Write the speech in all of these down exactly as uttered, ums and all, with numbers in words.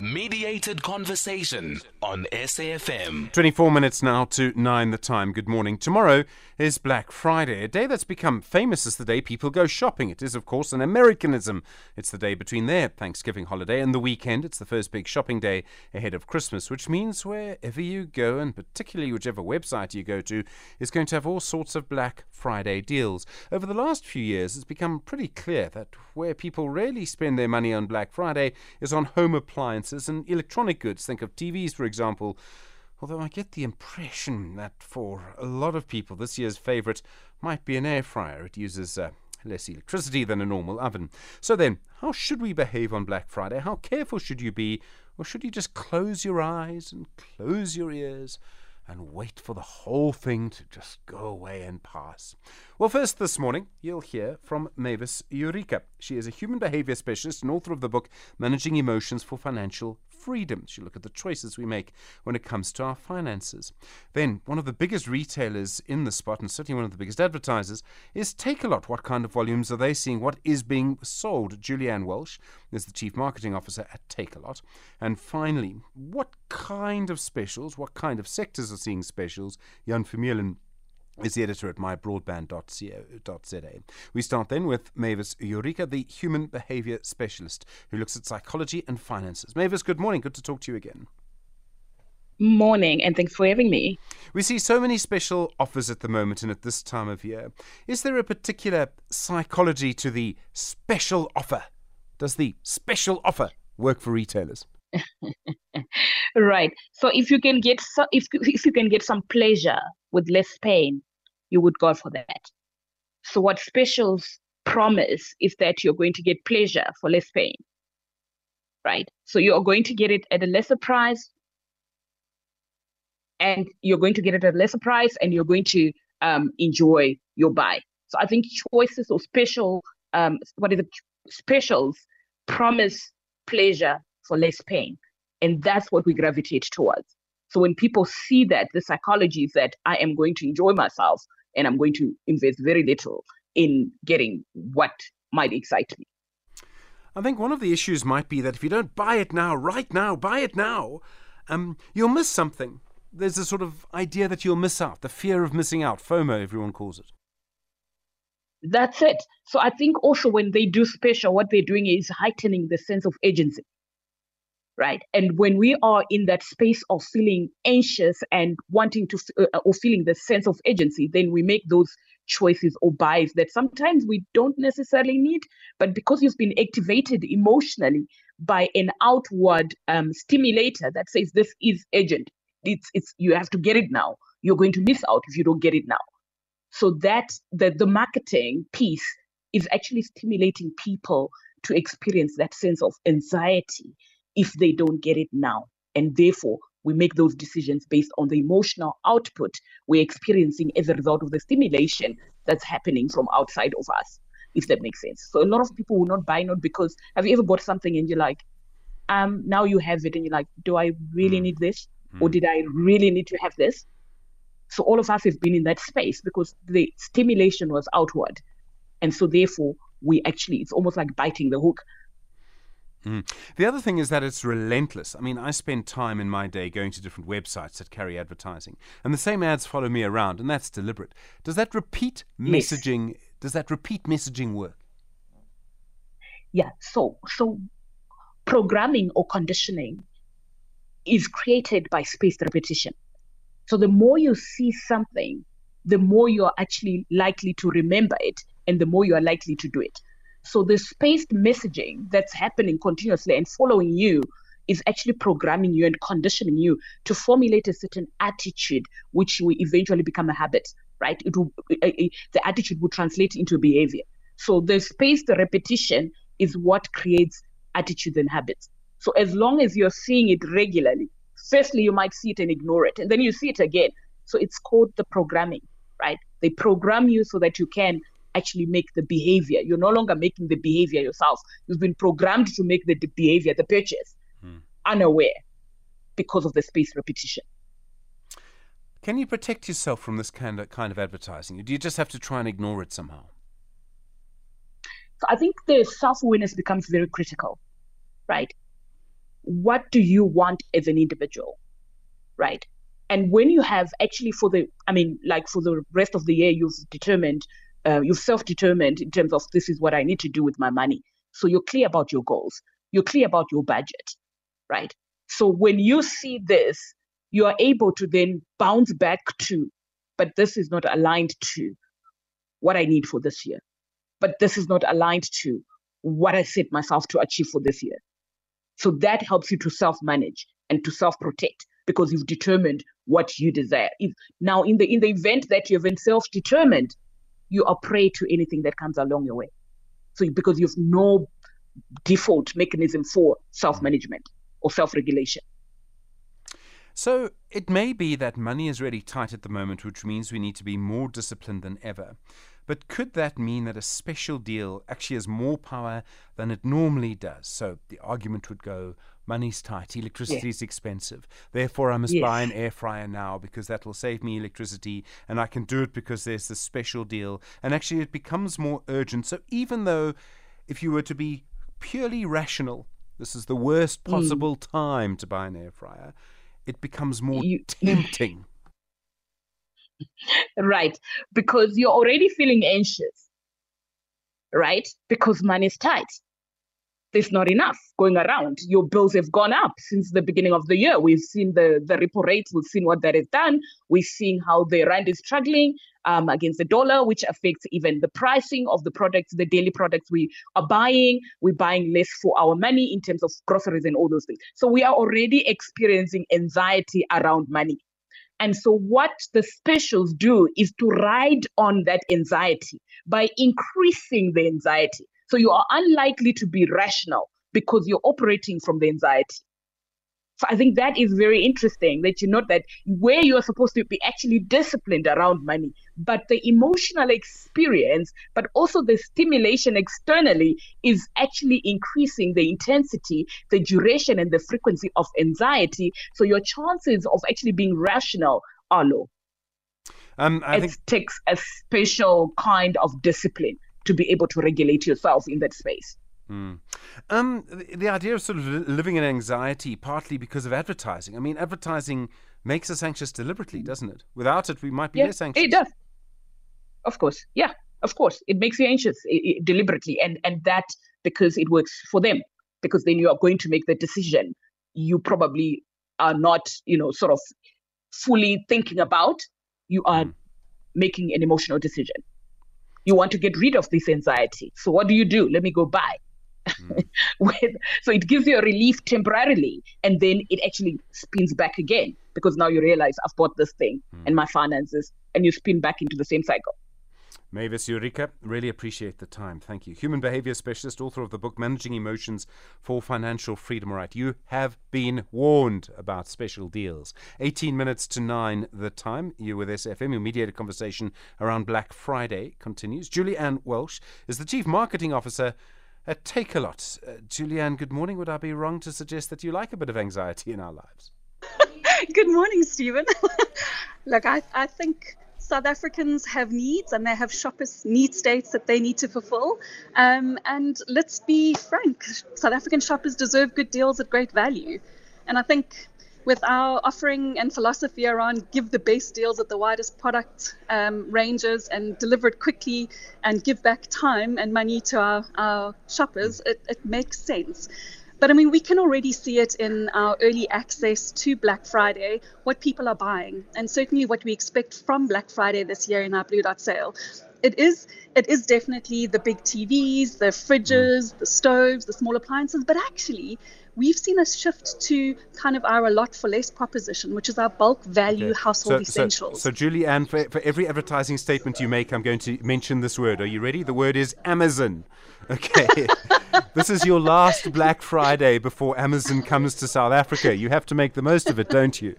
Mediated Conversation on S A F M. twenty-four minutes now to nine the time. Good morning. Tomorrow is Black Friday, a day that's become famous as the day people go shopping. It is, of course, an Americanism. It's the day between their Thanksgiving holiday and the weekend. It's the first big shopping day ahead of Christmas, which means wherever you go, and particularly whichever website you go to, is going to have all sorts of Black Friday deals. Over the last few years, it's become pretty clear that where people really spend their money on Black Friday is on home appliances and electronic goods. Think of T Vs, for example. Although I get the impression that for a lot of people, this year's favourite might be an air fryer. It uses uh, less electricity than a normal oven. So then, how should we behave on Black Friday? How careful should you be? Or should you just close your eyes and close your ears and wait for the whole thing to just go away and pass? Well, first this morning, you'll hear from Mavis Ureka. She is a human behavior specialist and author of the book, Managing Emotions for Financial Freedoms. She'll look at the choices we make when it comes to our finances. Then, one of the biggest retailers in the spot, and certainly one of the biggest advertisers, is Takealot. What kind of volumes are they seeing? What is being sold? Julie-Ann Walsh is the Chief Marketing Officer at Takealot. And finally, what kind of specials, what kind of sectors are seeing specials? Jan Vermeulen is the editor at my broadband dot co dot za. We start then with Mavis Ureka, the human behavior specialist who looks at psychology and finances. Mavis, good morning. Good to talk to you again. Morning, and thanks for having me. We see so many special offers at the moment and at this time of year. Is there a particular psychology to the special offer? Does the special offer work for retailers? Right. So if you can get so, if if you can get some pleasure with less pain, you would go for that. So what specials promise is that you're going to get pleasure for less pain, right? So you're going to get it at a lesser price, and you're going to get it at a lesser price, and you're going to um, enjoy your buy. So I think choices or special, um, what is it? Specials promise pleasure for less pain, and that's what we gravitate towards. So when people see that, the psychology is that I am going to enjoy myself and I'm going to invest very little in getting what might excite me. I think one of the issues might be that if you don't buy it now, right now, buy it now, um, you'll miss something. There's a sort of idea that you'll miss out, the fear of missing out, FOMO, everyone calls it. That's it. So I think also when they do special, what they're doing is heightening the sense of urgency. Right. And when we are in that space of feeling anxious and wanting to uh, or feeling the sense of urgency, then we make those choices or buys that sometimes we don't necessarily need. But because you've been activated emotionally by an outward um, stimulator that says this is urgent, it's it's you have to get it now. You're going to miss out if you don't get it now. So that the, the marketing piece is actually stimulating people to experience that sense of anxiety if they don't get it now. And therefore, we make those decisions based on the emotional output we're experiencing as a result of the stimulation that's happening from outside of us, if that makes sense. So a lot of people will not buy, not because, have you ever bought something and you're like, um, now you have it and you're like, do I really mm. need this? Mm. Or did I really need to have this? So all of us have been in that space because the stimulation was outward. And so therefore, we actually, it's almost like biting the hook. Mm. The other thing is that it's relentless. I mean, I spend time in my day going to different websites that carry advertising, and the same ads follow me around, and that's deliberate. Does that repeat yes. messaging? Does that repeat messaging work? Yeah. So, so programming or conditioning is created by spaced repetition. So the more you see something, the more you are actually likely to remember it, and the more you are likely to do it. So the spaced messaging that's happening continuously and following you is actually programming you and conditioning you to formulate a certain attitude, which will eventually become a habit, right? It will, the attitude will translate into behavior. So the spaced repetition is what creates attitudes and habits. So as long as you're seeing it regularly, firstly, you might see it and ignore it, and then you see it again. So it's called the programming, right? They program you so that you can actually make the behavior. You're no longer making the behavior yourself. You've been programmed to make the behavior, the purchase, hmm. unaware because of the spaced repetition. Can you protect yourself from this kind of, kind of advertising? Do you just have to try and ignore it somehow? So I think the self-awareness becomes very critical, right? what do you want as an individual, right? And when you have actually for the, I mean, like for the rest of the year, you've determined, uh, you've self-determined in terms of this is what I need to do with my money. So you're clear about your goals. You're clear about your budget, right? So when you see this, you are able to then bounce back to, but this is not aligned to what I need for this year. But this is not aligned to what I set myself to achieve for this year. So that helps you to self-manage and to self-protect, because you've determined what you desire. If, now, in the in the event that you've been self-determined, you are prey to anything that comes along your way. So because you've no default mechanism for self-management or self-regulation. So it may be that money is really tight at the moment, which means we need to be more disciplined than ever. But could that mean that a special deal actually has more power than it normally does? So the argument would go, money's tight, electricity is yeah. expensive. Therefore, I must yes. buy an air fryer now because that will save me electricity, and I can do it because there's this special deal. And actually, it becomes more urgent. So even though if you were to be purely rational, this is the worst possible mm. time to buy an air fryer, it becomes more you, tempting. Right. Because you're already feeling anxious, right? Because money's tight. There's not enough going around. Your bills have gone up since the beginning of the year. We've seen the, the repo rates. We've seen what that has done. We've seen how the rand is struggling um, against the dollar, which affects even the pricing of the products, the daily products we are buying. We're buying less for our money in terms of groceries and all those things. So we are already experiencing anxiety around money. And so what the specials do is to ride on that anxiety by increasing the anxiety. So you are unlikely to be rational because you're operating from the anxiety. So I think that is very interesting that you note that where you're supposed to be actually disciplined around money, but the emotional experience, but also the stimulation externally is actually increasing the intensity, the duration, and the frequency of anxiety. So your chances of actually being rational are low. Um, I it think- takes a special kind of discipline to be able to regulate yourself in that space. Mm. Um, the, the idea of sort of living in anxiety, partly because of advertising. I mean, advertising makes us anxious deliberately, doesn't it? Without it, we might be yeah, less anxious. It does. Of course. Yeah, of course. It makes you anxious it, it, deliberately. And, and that because it works for them, because then you are going to make the decision you probably are not, you know, sort of fully thinking about. You are mm. making an emotional decision. You want to get rid of this anxiety. So what do you do? Let me go buy. Mm. With, so it gives you a relief temporarily, and then it actually spins back again because now you realize I've bought this thing mm. and my finances, and you spin back into the same cycle. Mavis Ureka, really appreciate the time. Thank you. Human behavior specialist, author of the book Managing Emotions for Financial Freedom. All right, you have been warned about special deals. eighteen minutes to nine the time. You with S A F M, you mediate a conversation around Black Friday continues. Julie-Ann Walsh is the Chief Marketing Officer at Takealot. Uh, Julie-Ann, good morning. Would I be wrong to suggest that you like a bit of anxiety in our lives? Good morning, Stephen. Look, I, I think South Africans have needs, and they have shoppers' need states that they need to fulfill. Um, and let's be frank, South African shoppers deserve good deals at great value. And I think with our offering and philosophy around give the best deals at the widest product um, ranges and deliver it quickly and give back time and money to our, our shoppers, it, it makes sense. But I mean, we can already see it in our early access to Black Friday, what people are buying, and certainly what we expect from Black Friday this year in our Blue Dot Sale. It is it is definitely the big T Vs, the fridges, the stoves, the small appliances, but actually we've seen a shift to kind of our a lot for less proposition, which is our bulk value okay. household so, essentials. So, so Julie-Ann, for, for every advertising statement you make, I'm going to mention this word. Are you ready? The word is Amazon. Okay. This is your last Black Friday before Amazon comes to South Africa. You have to make the most of it, don't you?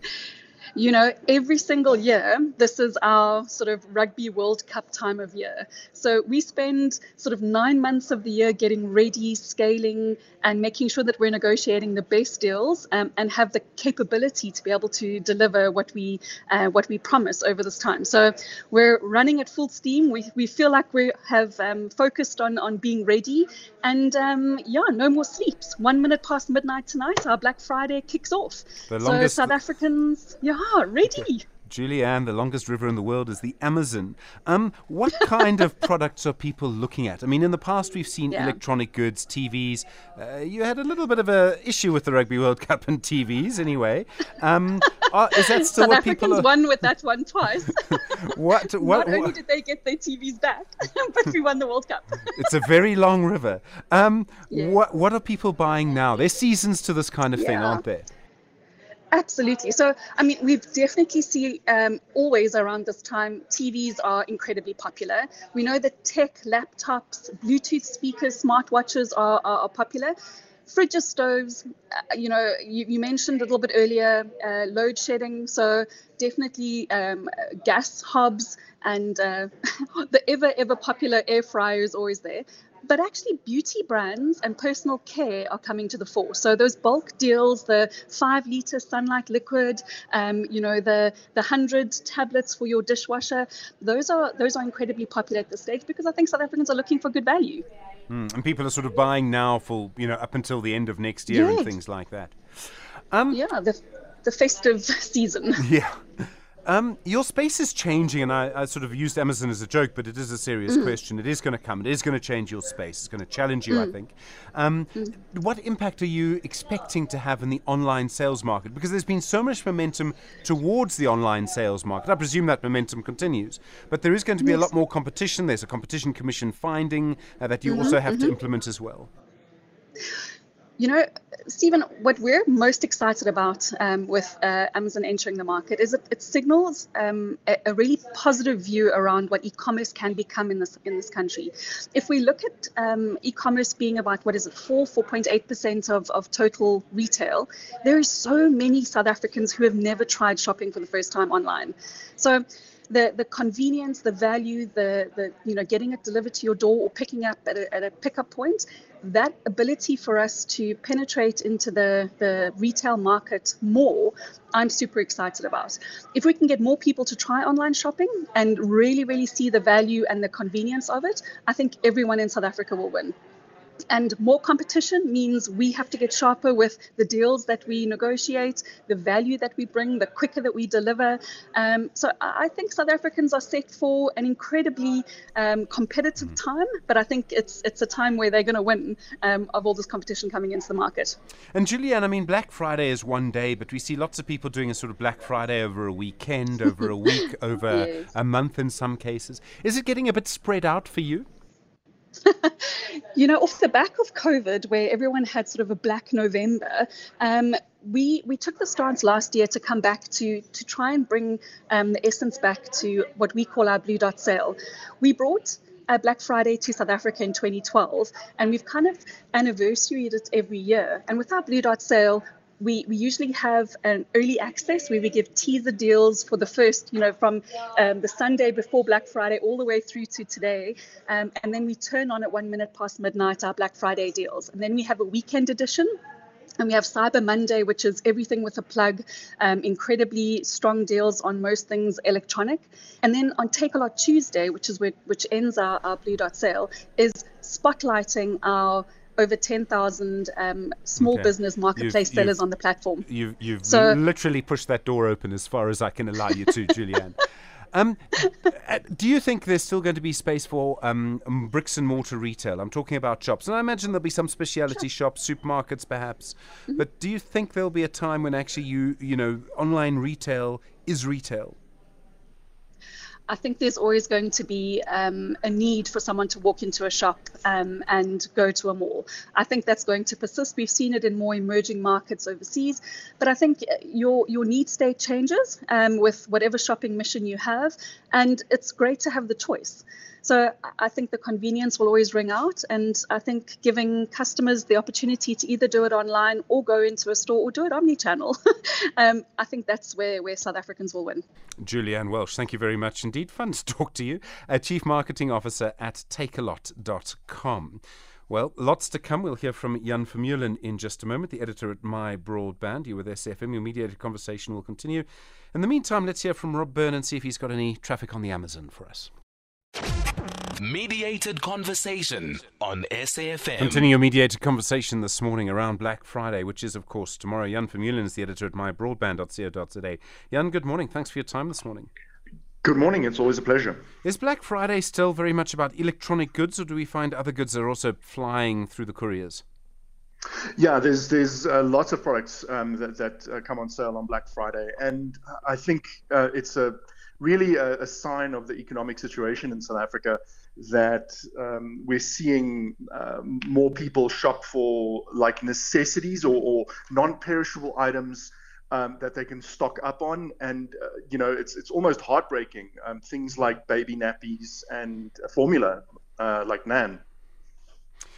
you know, every single year, this is our sort of Rugby World Cup time of year. So we spend sort of nine months of the year getting ready, scaling, and making sure that we're negotiating the best deals um, and have the capability to be able to deliver what we uh, what we promise over this time. So we're running at full steam. We we feel like we have um, focused on on being ready, and um, yeah, no more sleeps. One minute past midnight tonight, our Black Friday kicks off. The so South Africans, yeah, ready. Julie-Ann, the longest river in the world is the Amazon. Um, what kind of products are people looking at? I mean, in the past, we've seen yeah. electronic goods, T Vs. Uh, you had a little bit of an issue with the Rugby World Cup and T Vs, anyway. Um, are, is that still South what Africans people are... won with that one twice. what, what, Not only what... did they get their T Vs back, but we won the World Cup. It's a very long river. Um, yeah. What What are people buying now? There's seasons to this kind of yeah. thing, aren't there? Absolutely. So, I mean, we definitely see um, always around this time, T Vs are incredibly popular. We know that tech, laptops, Bluetooth speakers, smartwatches are, are, are popular. Fridges, stoves, uh, you know, you, you mentioned a little bit earlier, uh, load shedding. So definitely um, gas hobs and uh, the ever, ever popular air fryer is always there. But actually beauty brands and personal care are coming to the fore. So those bulk deals, the five litre sunlight liquid, um, you know, the the hundred tablets for your dishwasher, those are those are incredibly popular at this stage because I think South Africans are looking for good value. Mm, and people are sort of buying now for, you know, up until the end of next year yeah. and things like that. Um, yeah, the, the festive season. Yeah. Um, your space is changing, and I, I sort of used Amazon as a joke, but it is a serious mm. question. It is going to come. It is going to change your space. It's going to challenge you, mm. I think. Um, mm. What impact are you expecting to have in the online sales market? Because there's been so much momentum towards the online sales market. I presume that momentum continues, but there is going to be yes. a lot more competition. There's a competition commission finding uh, that you mm-hmm. also have mm-hmm. to implement as well. You know, Stephen, what we're most excited about um, with uh, Amazon entering the market is that it signals um, a, a really positive view around what e-commerce can become in this in this country. If we look at um, e-commerce being about, what is it, four, four point eight percent of, of total retail, there are so many South Africans who have never tried shopping for the first time online. So the the convenience, the value, the, the you know, getting it delivered to your door or picking up at a, at a pickup point, that ability for us to penetrate into the, the retail market more, I'm super excited about. If we can get more people to try online shopping and really, really see the value and the convenience of it, I think everyone in South Africa will win. And more competition means we have to get sharper with the deals that we negotiate, the value that we bring, the quicker that we deliver. Um, so I think South Africans are set for an incredibly um, competitive time, but I think it's it's a time where they're going to win um, of all this competition coming into the market. And Julie-Ann, I mean, Black Friday is one day, but we see lots of people doing a sort of Black Friday over a weekend, over a week, over yes. a month in some cases. Is it getting a bit spread out for you? You know, off the back of COVID, where everyone had sort of a Black November, um, we we took the stance last year to come back to to try and bring um, the essence back to what we call our Blue Dot Sale. We brought uh, Black Friday to South Africa in twenty twelve, and we've kind of anniversaried it every year. And with our Blue Dot Sale, We, we usually have an early access where we give teaser deals for the first, you know, from um, the Sunday before Black Friday all the way through to today. Um, and then we turn on at one minute past midnight our Black Friday deals. And then we have a weekend edition. And we have Cyber Monday, which is everything with a plug, um, incredibly strong deals on most things electronic. And then on Takealot Tuesday, which is where, which ends our, our Blue Dot Sale, is spotlighting our over ten thousand um, small okay. business marketplace you've, sellers you've, on the platform. You've, you've so, literally pushed that door open as far as I can allow you to, Julie-Ann. Um, do you think there's still going to be space for um, bricks and mortar retail? I'm talking about shops. And I imagine there'll be some speciality sure. shops, supermarkets perhaps. Mm-hmm. But do you think there'll be a time when actually, you, you know, online retail is retail? I think there's always going to be um, a need for someone to walk into a shop um, and go to a mall. I think that's going to persist. We've seen it in more emerging markets overseas, but I think your your need state changes um, with whatever shopping mission you have, and it's great to have the choice. So I think the convenience will always ring out. And I think giving customers the opportunity to either do it online or go into a store or do it omnichannel, um, I think that's where, where South Africans will win. Julie-Ann Walsh, thank you very much indeed. Fun to talk to you. Uh, Chief Marketing Officer at Takealot dot com. Well, lots to come. We'll hear from Jan Vermeulen in just a moment, the editor at My Broadband. You're with S A F M. Your mediated conversation will continue. In the meantime, let's hear from Rob Byrne and see if he's got any traffic on the Amazon for us. Mediated conversation on S A F M. Continue your mediated conversation this morning around Black Friday, which is, of course, tomorrow. Jan Vermeulen is the editor at my broadband dot co dot za. Jan, good morning. Thanks for your time this morning. Good morning. It's always a pleasure. Is Black Friday still very much about electronic goods, or do we find other goods that are also flying through the couriers? Yeah, there's there's uh, lots of products um, that, that uh, come on sale on Black Friday. And I think uh, it's a really a, a sign of the economic situation in South Africa that um, we're seeing uh, more people shop for like necessities or, or non-perishable items Um, that they can stock up on, and uh, you know it's it's almost heartbreaking. Um, things like baby nappies and formula, uh, like N A N.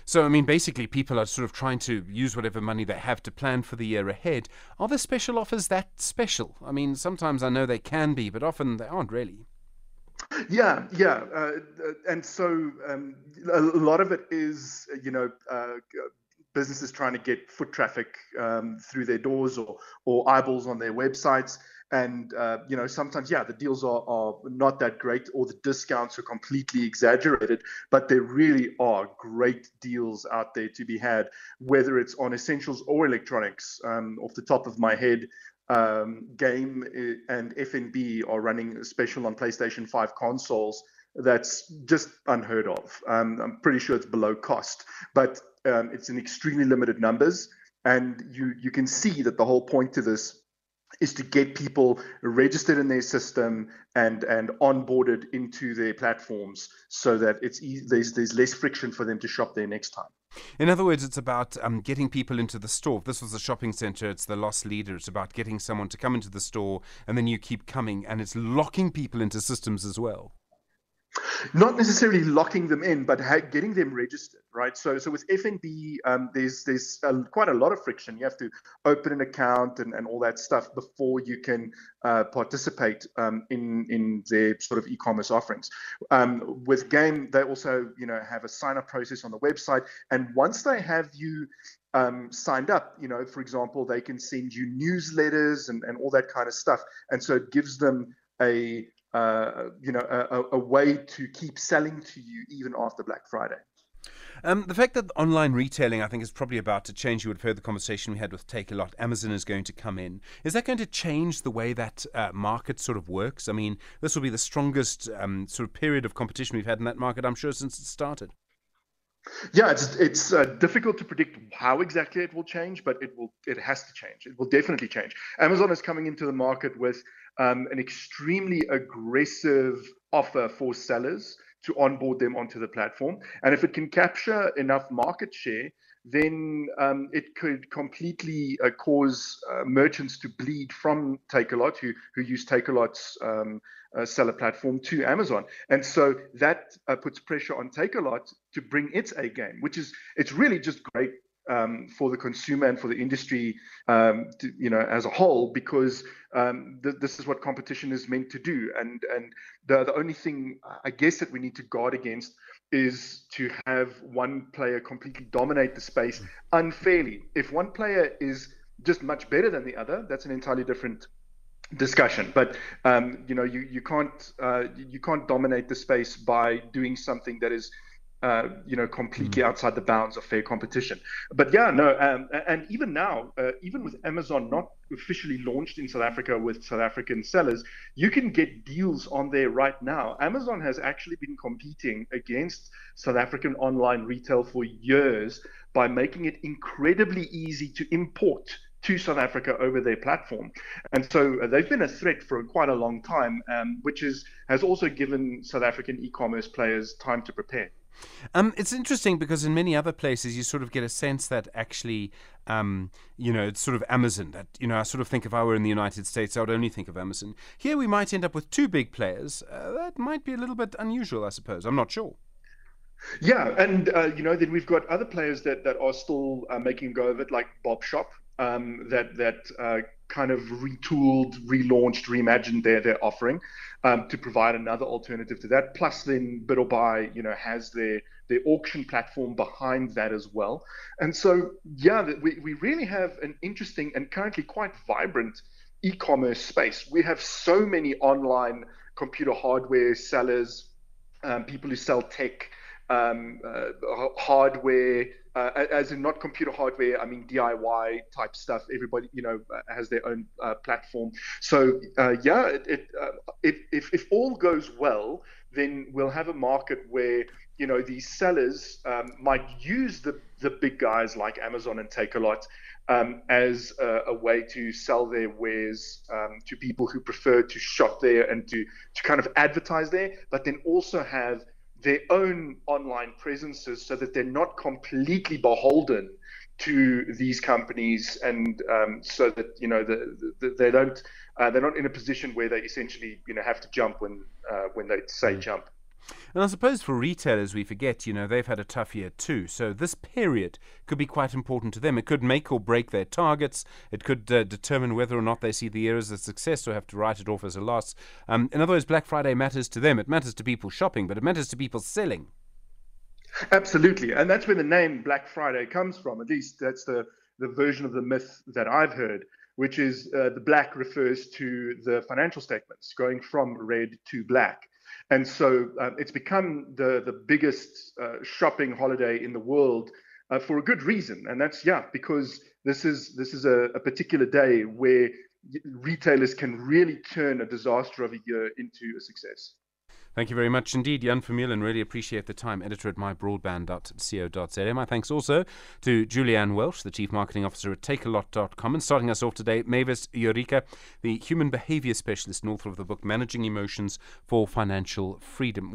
So I mean, basically, people are sort of trying to use whatever money they have to plan for the year ahead. Are the special offers that special? I mean, sometimes I know they can be, but often they aren't really. Yeah, yeah, uh, and so um, a lot of it is you know. Uh, businesses trying to get foot traffic um, through their doors or or eyeballs on their websites. And, uh, you know, sometimes, yeah, the deals are, are not that great or the discounts are completely exaggerated, but there really are great deals out there to be had, whether it's on essentials or electronics. Um, off the top of my head, um, Game and F N B are running a special on PlayStation five consoles that's just unheard of. Um, I'm pretty sure it's below cost, but Um, it's in extremely limited numbers, and you you can see that the whole point to this is to get people registered in their system and and onboarded into their platforms so that it's easy, there's there's less friction for them to shop there next time. In other words, it's about um, getting people into the store. If this was a shopping center, it's the loss leader. It's about getting someone to come into the store, and then you keep coming, and it's locking people into systems as well. Not necessarily locking them in, but ha- getting them registered, right? So, so with F N B, um, there's there's a, quite a lot of friction. You have to open an account and, and all that stuff before you can uh, participate um, in in their sort of e-commerce offerings. Um, with Game, they also you know have a sign-up process on the website, and once they have you um, signed up, you know, for example, they can send you newsletters and and all that kind of stuff, and so it gives them a Uh, you know, a, a way to keep selling to you even after Black Friday. Um, the fact that online retailing, I think, is probably about to change. You would have heard the conversation we had with Takealot. Amazon is going to come in. Is that going to change the way that uh, market sort of works? I mean, this will be the strongest um, sort of period of competition we've had in that market, I'm sure, since it started. Yeah, it's it's uh, difficult to predict how exactly it will change, but it will it has to change. It will definitely change. Amazon is coming into the market with um, an extremely aggressive offer for sellers to onboard them onto the platform. And if it can capture enough market share, then um, it could completely uh, cause uh, merchants to bleed from Takealot, who who use Takealot's um, uh, seller platform, to Amazon, and so that uh, puts pressure on Takealot to bring its A game, which is it's really just great um, for the consumer and for the industry, um, to, you know, as a whole, because um, th- this is what competition is meant to do, and and the the only thing I guess that we need to guard against is to have one player completely dominate the space unfairly. If one player is just much better than the other, that's an entirely different discussion. But um, you know, you you can't uh, you can't dominate the space by doing something that is uh, you know completely mm-hmm. outside the bounds of fair competition. But yeah, no, um, and even now, uh, even with Amazon not officially launched in South Africa with South African sellers, you can get deals on there right now. Amazon has actually been competing against South African online retail for years by making it incredibly easy to import to South Africa over their platform. And so they've been a threat for quite a long time, um, which is has also given South African e-commerce players time to prepare. Um, it's interesting because in many other places you sort of get a sense that actually, um, you know, it's sort of Amazon. That, you know, I sort of think if I were in the United States, I would only think of Amazon. Here we might end up with two big players. Uh, that might be a little bit unusual, I suppose. I'm not sure. Yeah, and, uh, you know, then we've got other players that, that are still uh, making go of it, like Bob Shop, um, that, that uh, kind of retooled, relaunched, reimagined their, their offering um, to provide another alternative to that. Plus then Bid or Buy, you know, has their, their auction platform behind that as well. And so, yeah, we, we really have an interesting and currently quite vibrant e-commerce space. We have so many online computer hardware sellers, um, people who sell tech, Um, uh, hardware, uh, as in not computer hardware, I mean D I Y type stuff. Everybody, you know, has their own uh, platform. So uh, yeah, it, it, uh, it, if if all goes well, then we'll have a market where, you know, these sellers um, might use the the big guys like Amazon and Takealot um, as a, a way to sell their wares um, to people who prefer to shop there and to to kind of advertise there, but then also have their own online presences so that they're not completely beholden to these companies, and um, so that, you know, the, the, they don't uh, they're not in a position where they essentially, you know, have to jump when uh, when they say jump. And I suppose for retailers, we forget, you know, they've had a tough year too. So this period could be quite important to them. It could make or break their targets. It could uh, determine whether or not they see the year as a success or have to write it off as a loss. Um, in other words, Black Friday matters to them. It matters to people shopping, but it matters to people selling. Absolutely. And that's where the name Black Friday comes from. At least that's the, the version of the myth that I've heard, which is uh, the black refers to the financial statements going from red to black. And so uh, it's become the, the biggest uh, shopping holiday in the world uh, for a good reason. And that's, yeah, because this is this is a, a particular day where retailers can really turn a disaster of a year into a success. Thank you very much indeed, Jan Vermeulen. Really appreciate the time. Editor at my broadband dot co dot za. My thanks also to Julie-Ann Walsh, the Chief Marketing Officer at Takealot dot com. And starting us off today, Mavis Ureka, the Human Behavior Specialist and author of the book Managing Emotions for Financial Freedom.